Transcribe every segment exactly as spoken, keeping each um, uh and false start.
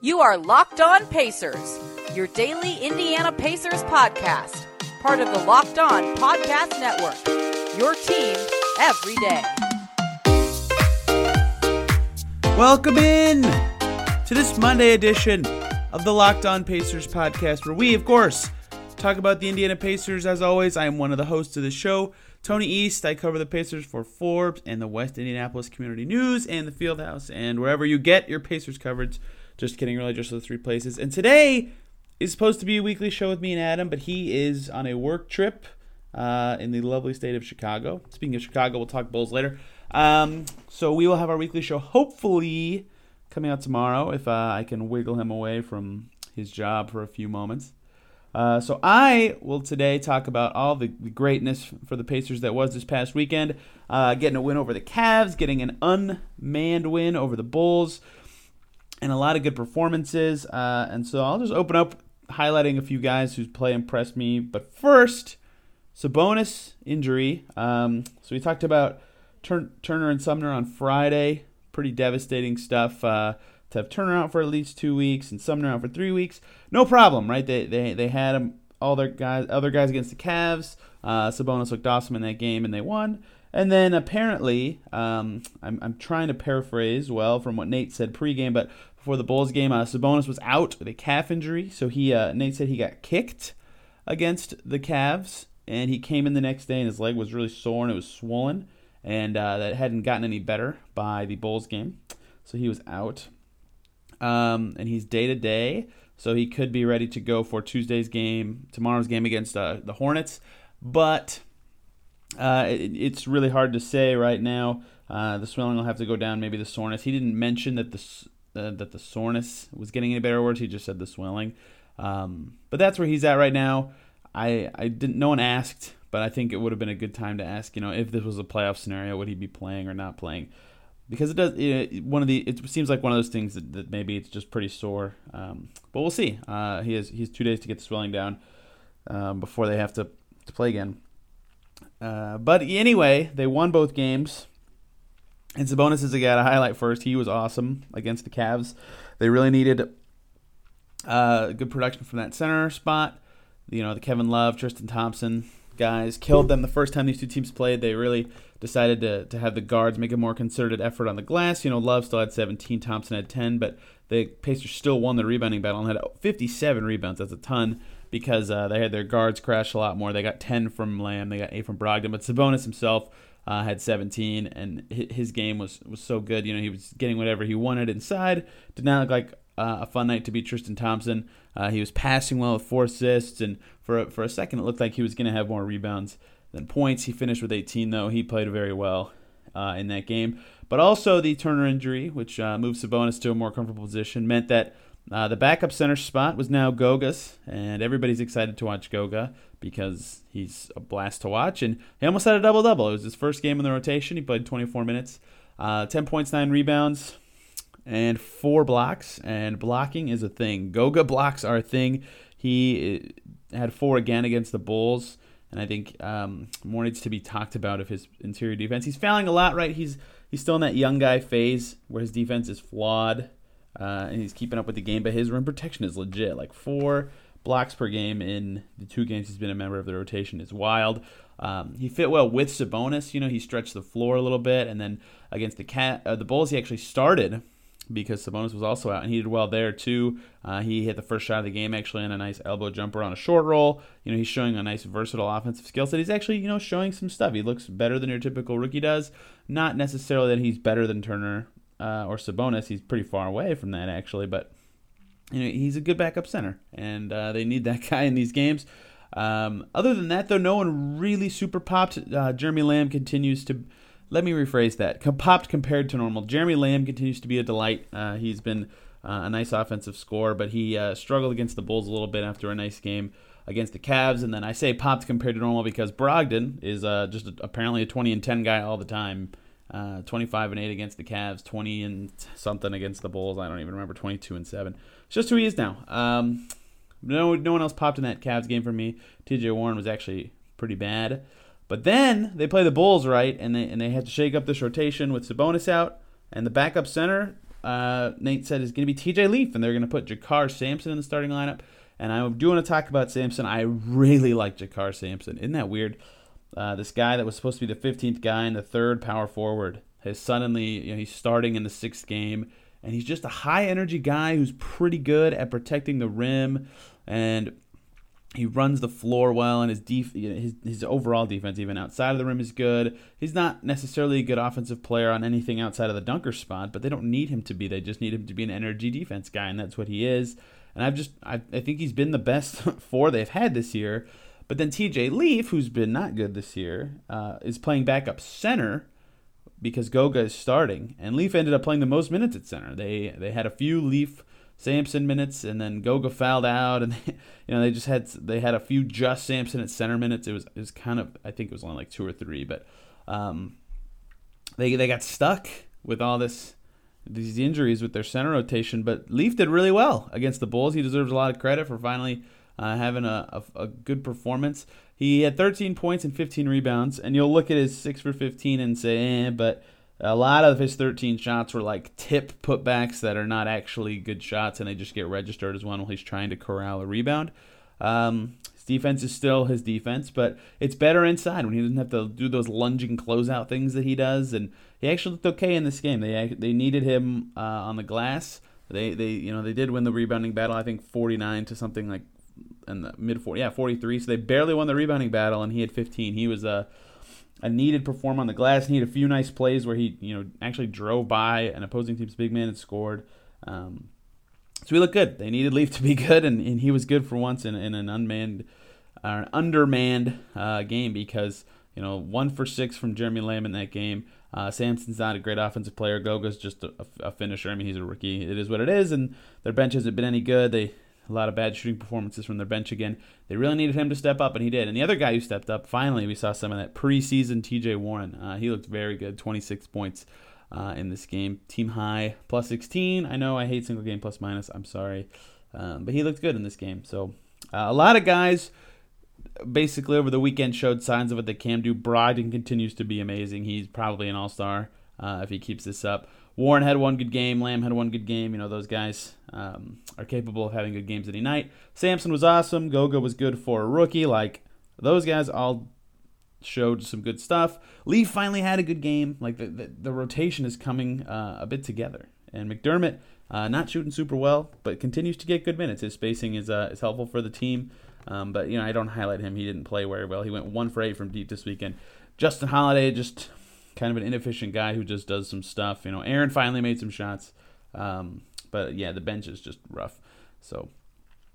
You are Locked On Pacers, your daily Indiana Pacers podcast, part of the Locked On Podcast Network, your team every day. Welcome in to this Monday edition of the Locked On Pacers podcast, where we, of course, talk about the Indiana Pacers. As always, I am one of the hosts of the show, Tony East. I cover the Pacers for Forbes and the West Indianapolis Community News and the Fieldhouse and wherever you get your Pacers coverage. Just kidding, really, just those three places. And today is supposed to be a weekly show with me and Adam, but he is on a work trip uh, in the lovely state of Chicago. Speaking of Chicago, we'll talk Bulls later. Um, so we will have our weekly show hopefully coming out tomorrow if uh, I can wiggle him away from his job for a few moments. Uh, so I will today talk about all the greatness for the Pacers that was this past weekend, uh, getting a win over the Cavs, getting an unmanned win over the Bulls, and a lot of good performances. Uh, and so I'll just open up highlighting a few guys whose play impressed me. But first, Sabonis injury. Um, so we talked about Tur- Turner and Sumner on Friday. Pretty devastating stuff. Uh, to have Turner out for at least two weeks and Sumner out for three weeks, no problem, right? They they they had them, all their guys, other guys against the Cavs. Uh, Sabonis looked awesome in that game, and they won. And then apparently, um, I'm I'm trying to paraphrase well from what Nate said pregame, but before the Bulls game, uh, Sabonis was out with a calf injury, so he uh, Nate said he got kicked against the Cavs, and he came in the next day, and his leg was really sore and it was swollen, and uh, that hadn't gotten any better by the Bulls game, so he was out. Um, and he's day-to-day, so he could be ready to go for Tuesday's game, tomorrow's game against uh, the Hornets. But uh, it, it's really hard to say right now. Uh, the swelling will have to go down, maybe the soreness. He didn't mention that the uh, that the soreness was getting any better or worse. He just said the swelling. Um, but that's where he's at right now. I, I didn't. No one asked, but I think it would have been a good time to ask, you know, if this was a playoff scenario, would he be playing or not playing? Because it does, it, one of the it seems like one of those things that, that maybe it's just pretty sore, um, but we'll see. Uh, he has he has two days to get the swelling down um, before they have to, to play again. Uh, but anyway, they won both games, and Sabonis is a guy to highlight first. He was awesome against the Cavs. They really needed uh, good production from that center spot. You know, the Kevin Love, Tristan Thompson guys killed them the first time these two teams played. They really decided to to have the guards make a more concerted effort on the glass. You know, Love still had seventeen, Thompson had ten, but the Pacers still won the rebounding battle and had fifty-seven rebounds. That's a ton because uh, they had their guards crash a lot more. They got ten from Lamb, they got eight from Brogdon, but Sabonis himself uh, had seventeen, and his game was, was so good. You know, he was getting whatever he wanted inside. Did not look like Uh, a fun night to beat Tristan Thompson. Uh, he was passing well with four assists, and for a, for a second it looked like he was going to have more rebounds than points. He finished with eighteen, though. He played very well uh, in that game. But also the Turner injury, which uh, moved Sabonis to a more comfortable position, meant that uh, the backup center spot was now Goga's, and everybody's excited to watch Goga because he's a blast to watch. And he almost had a double-double. It was his first game in the rotation. He played twenty-four minutes, uh, ten points, nine rebounds, and four blocks, and blocking is a thing. Goga blocks are a thing. He had four again against the Bulls, and I think um, more needs to be talked about of his interior defense. He's fouling a lot, right? He's he's still in that young guy phase where his defense is flawed, uh, and he's keeping up with the game, but his rim protection is legit. Like four blocks per game in the two games he's been a member of the rotation is wild. Um, he fit well with Sabonis. You know, he stretched the floor a little bit, and then against the Cat, uh, the Bulls, he actually started because Sabonis was also out, and he did well there too. Uh, he hit the first shot of the game actually in a nice elbow jumper on a short roll. You know, he's showing a nice versatile offensive skill set. He's actually, you know, showing some stuff. He looks better than your typical rookie does. Not necessarily that he's better than Turner uh, or Sabonis. He's pretty far away from that actually, but you know, he's a good backup center, and uh, they need that guy in these games. Um, other than that, though, no one really super popped. Uh, Jeremy Lamb continues to... Let me rephrase that. Popped compared to normal. Jeremy Lamb continues to be a delight. Uh, he's been uh, a nice offensive scorer, but he uh, struggled against the Bulls a little bit after a nice game against the Cavs. And then I say popped compared to normal because Brogdon is uh, just a, apparently a twenty and ten guy all the time. Uh, twenty-five and eight against the Cavs, twenty and something against the Bulls. I don't even remember, twenty-two and seven. It's just who he is now. Um, no, no one else popped in that Cavs game for me. T J Warren was actually pretty bad. But then they play the Bulls, right, and they and they had to shake up this rotation with Sabonis out, and the backup center uh, Nate said is going to be T J Leaf, and they're going to put Jakarr Sampson in the starting lineup. And I do want to talk about Sampson. I really like Jakarr Sampson. Isn't that weird? Uh, this guy that was supposed to be the fifteenth guy and the third power forward has suddenly, you know, he's starting in the sixth game, and he's just a high-energy guy who's pretty good at protecting the rim, and he runs the floor well, and his def- his, his overall defense, even outside of the rim, is good. He's not necessarily a good offensive player on anything outside of the dunker spot, but they don't need him to be. They just need him to be an energy defense guy, and that's what he is. And I've just, I, I think he's been the best four they've had this year. But then T J Leaf, who's been not good this year, uh, is playing backup center because Goga is starting. And Leaf ended up playing the most minutes at center. They they had a few Leaf Sampson minutes, and then Goga fouled out, and they, you know they just had they had a few just Sampson at center minutes. It was it was kind of I think it was only like two or three, but um, they they got stuck with all this these injuries with their center rotation. But Leaf did really well against the Bulls. He deserves a lot of credit for finally. Uh, having a, a, a good performance. He had thirteen points and fifteen rebounds, and you'll look at his six for fifteen and say, eh, but a lot of his thirteen shots were like tip putbacks that are not actually good shots, and they just get registered as one while he's trying to corral a rebound. Um, his defense is still his defense, but it's better inside when he doesn't have to do those lunging closeout things that he does, and he actually looked okay in this game. They they needed him uh, on the glass. They, they, you know, they did win the rebounding battle, I think forty-nine to something like in the mid forties, yeah, forty-three, so they barely won the rebounding battle, and he had fifteen. He was a, a needed performer on the glass, and he had a few nice plays where he, you know, actually drove by an opposing team's big man and scored. Um, so he looked good. They needed Leaf to be good, and, and he was good for once in, in an unmanned, uh, an undermanned uh, game because, you know, one for six from Jeremy Lamb in that game. Uh, Sampson's not a great offensive player. Goga's just a, a finisher. I mean, he's a rookie. It is what it is, and their bench hasn't been any good. They A lot of bad shooting performances from their bench again. They really needed him to step up, and he did. And the other guy who stepped up, finally, we saw some of that preseason T J Warren. Uh, he looked very good, twenty-six points uh, in this game. Team high, plus sixteen. I know I hate single game plus minus. I'm sorry. Um, but he looked good in this game. So uh, a lot of guys basically over the weekend showed signs of what they can do. Brogdon continues to be amazing. He's probably an all-star uh, if he keeps this up. Warren had one good game. Lamb had one good game. You know, those guys um, are capable of having good games any night. Sampson was awesome. Goga was good for a rookie. Like, those guys all showed some good stuff. Lee finally had a good game. Like, the the, the rotation is coming uh, a bit together. And McDermott, uh, not shooting super well, but continues to get good minutes. His spacing is uh, is helpful for the team. Um, but, you know, I don't highlight him. He didn't play very well. He went one for eight from deep this weekend. Justin Holiday just kind of an inefficient guy who just does some stuff. You know, Aaron finally made some shots. Um, but, yeah, the bench is just rough. So,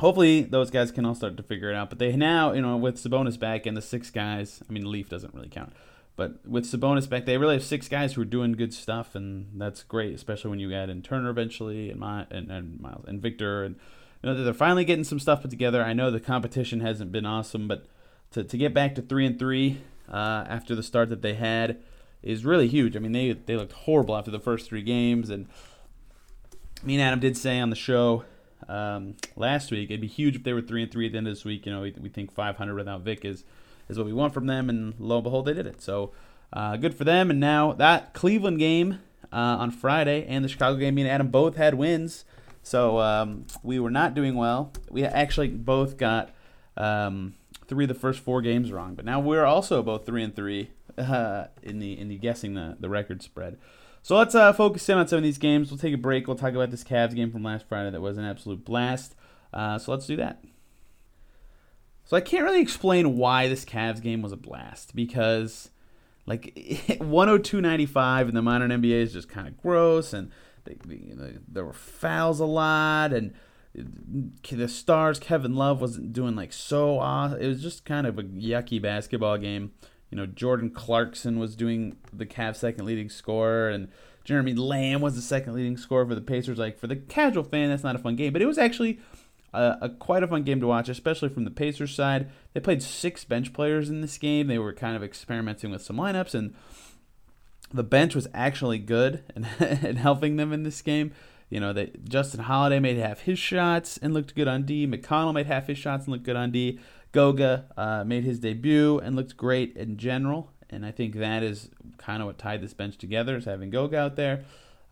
hopefully those guys can all start to figure it out. But they now, you know, with Sabonis back and the six guys, I mean, Leaf doesn't really count. But with Sabonis back, they really have six guys who are doing good stuff, and that's great, especially when you add in Turner eventually and, My, and, and Miles and Victor. And, you know, they're finally getting some stuff put together. I know the competition hasn't been awesome, but to, to get back to three and three uh, after the start that they had, is really huge. I mean, they they looked horrible after the first three games, and me and Adam did say on the show um, last week it'd be huge if they were three and three at the end of this week. You know, we, we think five hundred without Vic is is what we want from them, and lo and behold, they did it. So uh, good for them. And now that Cleveland game uh, on Friday and the Chicago game, me and Adam both had wins. So um, we were not doing well. We actually both got um, three of the first four games wrong, but now we're also both three and three. Uh, in the in the guessing the, the record spread. So let's uh, focus in on some of these games. We'll take a break. We'll talk about this Cavs game from last Friday that was an absolute blast. Uh, so let's do that. So I can't really explain why this Cavs game was a blast because, like, one oh two ninety-five in the modern N B A is just kind of gross, and they, you know, there were fouls a lot, and the stars, Kevin Love, wasn't doing, like, so awesome. It was just kind of a yucky basketball game. You know, Jordan Clarkson was doing the Cavs' second leading scorer, and Jeremy Lamb was the second leading scorer for the Pacers. Like, for the casual fan, that's not a fun game, but it was actually a, a quite a fun game to watch, especially from the Pacers' side. They played six bench players in this game. They were kind of experimenting with some lineups, and the bench was actually good and, and helping them in this game. You know, they, Justin Holiday made half his shots and looked good on D. McConnell made half his shots and looked good on D. Goga uh, made his debut and looked great in general, and I think that is kind of what tied this bench together is having Goga out there.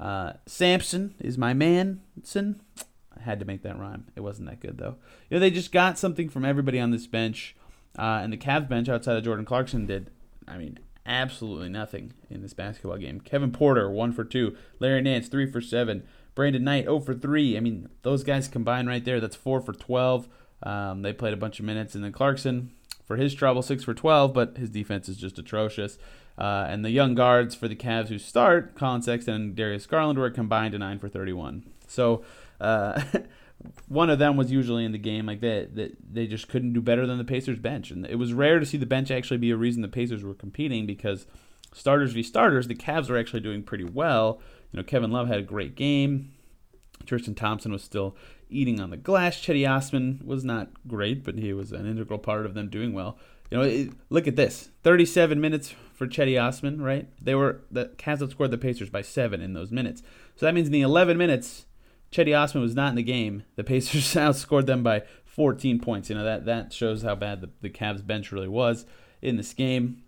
Uh, Sampson is my man-son. I had to make that rhyme. It wasn't that good, though. You know, they just got something from everybody on this bench. Uh, and the Cavs bench outside of Jordan Clarkson did, I mean, absolutely nothing in this basketball game. Kevin Porter, one for two. Larry Nance, three for seven. Brandon Knight, oh for three. I mean, those guys combined right there, that's four for twelve. Um, they played a bunch of minutes. And then Clarkson, for his trouble, six for twelve, but his defense is just atrocious. Uh, and the young guards for the Cavs who start, Colin Sexton and Darius Garland, were combined to nine for thirty-one. So uh, one of them was usually in the game. Like they, they, they just couldn't do better than the Pacers bench. And it was rare to see the bench actually be a reason the Pacers were competing, because starters v. starters, the Cavs were actually doing pretty well. You know, Kevin Love had a great game. Tristan Thompson was still eating on the glass. Cedi Osman was not great, but he was an integral part of them doing well. You know, it, look at this: thirty-seven minutes for Cedi Osman. Right? They were the Cavs outscored the Pacers by seven in those minutes. So that means in the eleven minutes, Cedi Osman was not in the game. The Pacers outscored them by fourteen points. You know, that that shows how bad the, the Cavs bench really was in this game.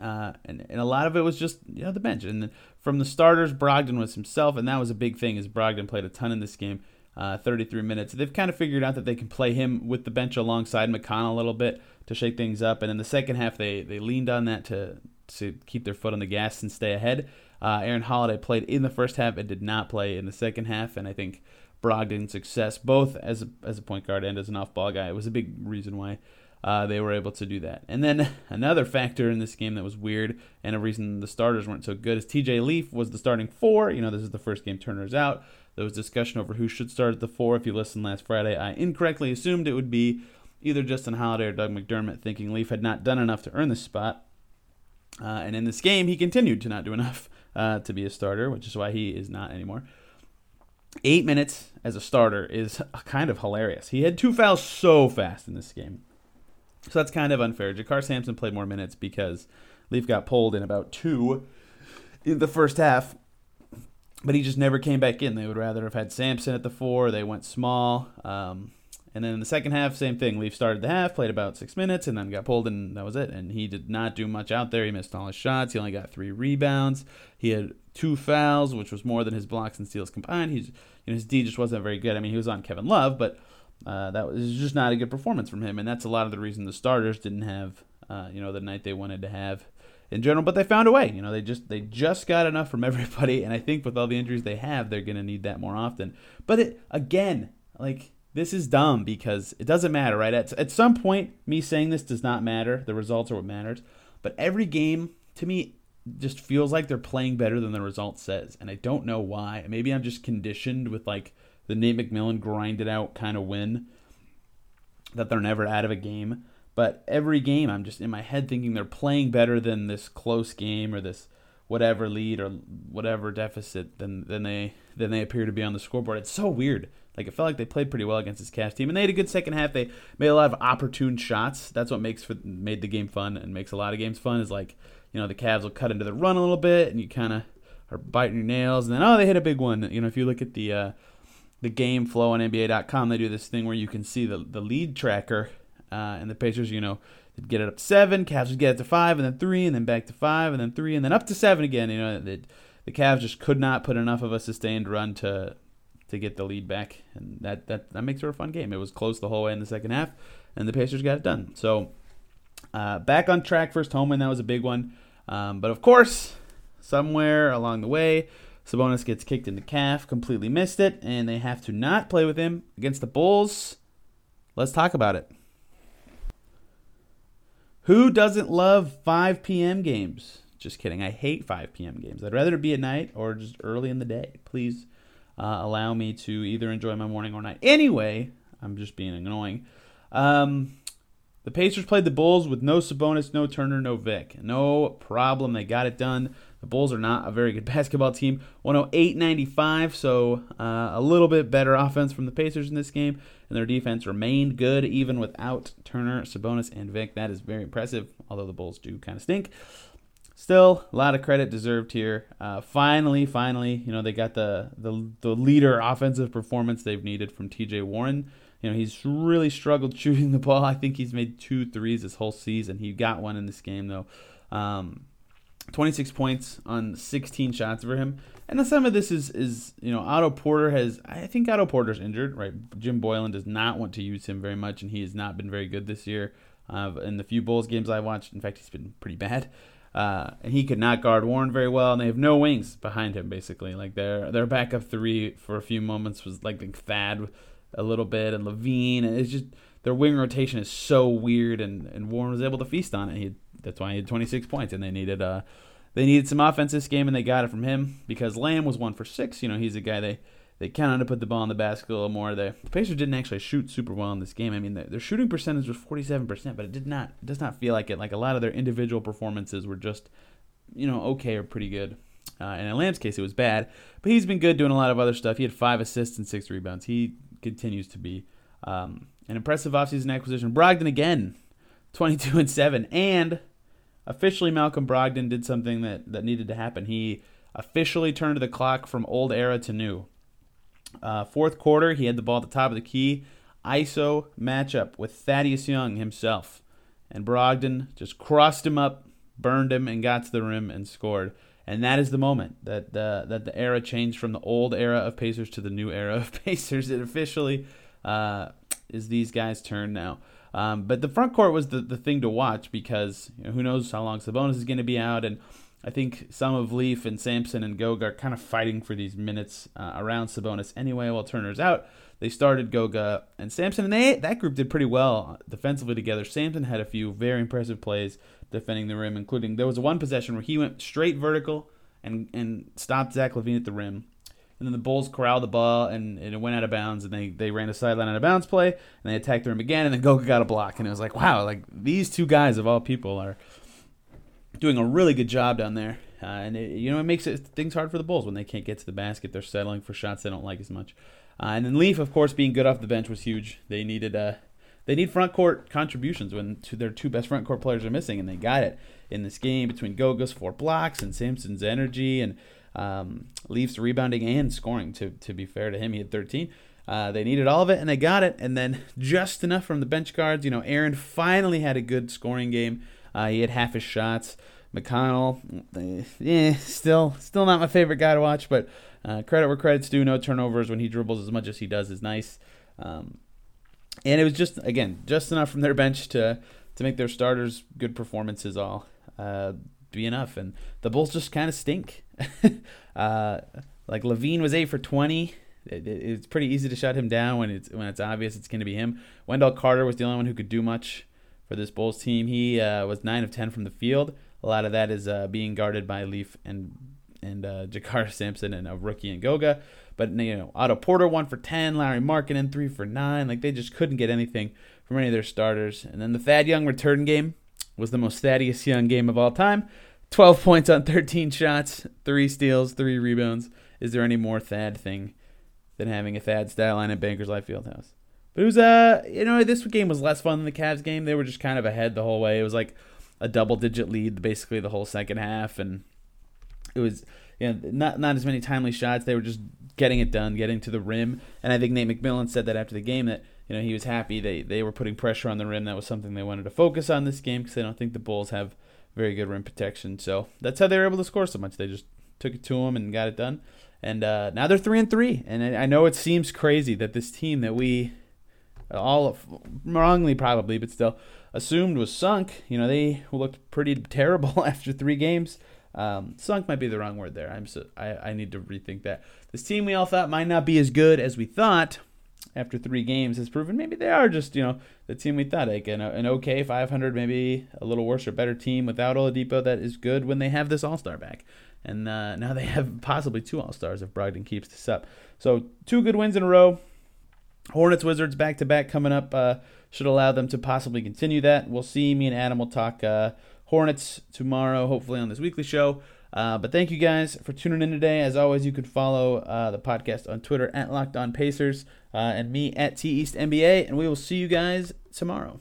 Uh, and, and a lot of it was just, you know, the bench. And then from the starters, Brogdon was himself, and that was a big thing, is Brogdon played a ton in this game, uh, thirty-three minutes. They've kind of figured out that they can play him with the bench alongside McConnell a little bit to shake things up. And in the second half, they, they leaned on that to, to keep their foot on the gas and stay ahead. Uh, Aaron Holiday played in the first half and did not play in the second half, and I think Brogdon's success, both as a, as a point guard and as an off-ball guy, was a big reason why Uh, they were able to do that. And then another factor in this game that was weird and a reason the starters weren't so good is T J Leaf was the starting four. You know, this is the first game Turner's out. There was discussion over who should start at the four. If you listened last Friday, I incorrectly assumed it would be either Justin Holiday or Doug McDermott, thinking Leaf had not done enough to earn this spot. Uh, and in this game, he continued to not do enough uh, to be a starter, which is why he is not anymore. Eight minutes as a starter is kind of hilarious. He had two fouls so fast in this game. So that's kind of unfair. Jakarr Sampson played more minutes because Leaf got pulled in about two in the first half, but he just never came back in. They would rather have had Sampson at the four. They went small. Um, and then in the second half, same thing. Leaf started the half, played about six minutes, and then got pulled, and that was it. And he did not do much out there. He missed all his shots. He only got three rebounds. He had two fouls, which was more than his blocks and steals combined. He's, you know, his D just wasn't very good. I mean, he was on Kevin Love, but Uh, that was just not a good performance from him, and that's a lot of the reason the starters didn't have, uh, you know, the night they wanted to have in general. But they found a way. You know, they just they just got enough from everybody, and I think with all the injuries they have, they're going to need that more often. But it, again, like, this is dumb because it doesn't matter, right? At at some point, me saying this does not matter. The results are what matters. But every game, to me, just feels like they're playing better than the result says, and I don't know why. Maybe I'm just conditioned with, like, the Nate McMillan grinded-out kind of win, that they're never out of a game. But every game, I'm just in my head thinking they're playing better than this close game or this whatever lead or whatever deficit than than they than they appear to be on the scoreboard. It's so weird. Like, it felt like they played pretty well against this Cavs team, and they had a good second half. They made a lot of opportune shots. That's what makes for made the game fun and makes a lot of games fun, is, like, you know, the Cavs will cut into the run a little bit, and you kind of are biting your nails, and then, oh, they hit a big one. You know, if you look at the uh, the game flow on N B A dot com, they do this thing where you can see the, the lead tracker, uh, and the Pacers, you know, they'd get it up seven, Cavs would get it to five, and then three, and then back to five, and then three, and then up to seven again. You know, they, the Cavs just could not put enough of a sustained run to to get the lead back, and that, that, that makes for a fun game. It was close the whole way in the second half, and the Pacers got it done. So uh, back on track, first home win, that was a big one. Um, but, of course, somewhere along the way, Sabonis gets kicked in the calf, completely missed it, and they have to not play with him against the Bulls. Let's talk about it. Who doesn't love five p.m. games? Just kidding. I hate five p.m. games. I'd rather it be at night or just early in the day. Please uh, allow me to either enjoy my morning or night. Anyway, I'm just being annoying. Um, the Pacers played the Bulls with no Sabonis, no Turner, no Vic. No problem. They got it done. The Bulls are not a very good basketball team. one oh eight ninety-five, so uh, a little bit better offense from the Pacers in this game, and their defense remained good even without Turner, Sabonis, and Vic. That is very impressive, although the Bulls do kind of stink. Still, a lot of credit deserved here. Uh, finally, finally, you know, they got the, the the leader offensive performance they've needed from T J Warren. You know, he's really struggled shooting the ball. I think he's made two threes this whole season. He got one in this game, though. Um twenty-six points on sixteen shots for him. And the sum of this is, is you know, Otto Porter has, I think Otto Porter's injured, right? Jim Boylen does not want to use him very much, and he has not been very good this year. Uh, in the few Bulls games I watched, in fact, he's been pretty bad. Uh, and he could not guard Warren very well, and they have no wings behind him, basically. Like, their their backup three for a few moments was, like, like Thad a little bit, and LaVine. And it's just, their wing rotation is so weird, and, and Warren was able to feast on it. He had, that's why he had twenty-six points, and they needed uh, they needed some offense this game, and they got it from him because Lamb was one for six. You know, he's a guy they, they count on to put the ball in the basket a little more. They, the Pacers didn't actually shoot super well in this game. I mean, their, their shooting percentage was forty-seven percent, but it did not it does not feel like it. Like, a lot of their individual performances were just, you know, okay or pretty good. Uh, and in Lamb's case, it was bad, but he's been good doing a lot of other stuff. He had five assists and six rebounds. He continues to be um, an impressive offseason acquisition. Brogdon again, twenty-two and seven, and officially Malcolm Brogdon did something that, that needed to happen. He officially turned the clock from old era to new. Uh, fourth quarter, he had the ball at the top of the key. I S O matchup with Thaddeus Young himself. And Brogdon just crossed him up, burned him, and got to the rim and scored. And that is the moment that uh, that the era changed from the old era of Pacers to the new era of Pacers. It officially uh, is these guys' turn now. Um, but the front court was the, the thing to watch because, you know, who knows how long Sabonis is going to be out. And I think some of Leaf and Sampson and Goga are kind of fighting for these minutes uh, around Sabonis anyway while Turner's out. They started Goga and Sampson, and they, that group did pretty well defensively together. Sampson had a few very impressive plays defending the rim, including there was one possession where he went straight vertical and, and stopped Zach LaVine at the rim. And then the Bulls corralled the ball, and, and it went out of bounds, and they, they ran a sideline out-of-bounds play, and they attacked the rim again, and then Goga got a block. And it was like, wow, like these two guys of all people are doing a really good job down there. Uh, and, it, you know, it makes it, things hard for the Bulls when they can't get to the basket. They're settling for shots they don't like as much. Uh, and then Leaf, of course, being good off the bench was huge. They needed uh, they need front court contributions when two, their two best front court players are missing, and they got it in this game between Goga's four blocks and Sampson's energy and um, Leaf's rebounding and scoring, to, to be fair to him. He had thirteen. Uh, they needed all of it, and they got it. And then just enough from the bench guards. You know, Aaron finally had a good scoring game. Uh, he had half his shots. McConnell, eh, still still not my favorite guy to watch, but uh, credit where credit's due. No turnovers when he dribbles as much as he does is nice. Um, and it was just, again, just enough from their bench to, to make their starters' good performances all uh, be enough. And the Bulls just kind of stink. uh, like, LaVine was eight for twenty. It, it, it's pretty easy to shut him down when it's, when it's obvious it's going to be him. Wendell Carter was the only one who could do much for this Bulls team. He uh, was nine of ten from the field. A lot of that is uh, being guarded by Leaf and and uh, Jakarr Sampson and a rookie and Goga. But, you know, Otto Porter one for ten, Larry Markkinen three for nine. Like, they just couldn't get anything from any of their starters. And then the Thad Young return game was the most Thaddeus Young game of all time. twelve points on thirteen shots, three steals, three rebounds. Is there any more Thad thing than having a Thad stat line at Bankers Life Fieldhouse? But it was, uh, you know, this game was less fun than the Cavs game. They were just kind of ahead the whole way. It was like a double-digit lead basically the whole second half, and it was, you know, not not as many timely shots. They were just getting it done, getting to the rim. And I think Nate McMillan said that after the game that, you know, he was happy they, they were putting pressure on the rim. That was something they wanted to focus on this game because they don't think the Bulls have very good rim protection. So that's how they were able to score so much. They just took it to them and got it done. And uh, now they're three and three. And I know it seems crazy that this team that we – all of, wrongly probably, but still assumed was sunk. You know, they looked pretty terrible after three games. Um, sunk might be the wrong word there. I'm so I, I need to rethink that. This team we all thought might not be as good as we thought after three games has proven maybe they are just, you know, the team we thought, like an, an okay five hundred, maybe a little worse or better team without Oladipo that is good when they have this all-star back. And uh, now they have possibly two all-stars if Brogdon keeps this up. So two good wins in a row. Hornets, Wizards back-to-back coming up uh, should allow them to possibly continue that. We'll see. Me and Adam will talk uh, Hornets tomorrow, hopefully on this weekly show. Uh, but thank you guys for tuning in today. As always, you can follow uh, the podcast on Twitter at Locked On Pacers uh, and me at T East N B A, and we will see you guys tomorrow.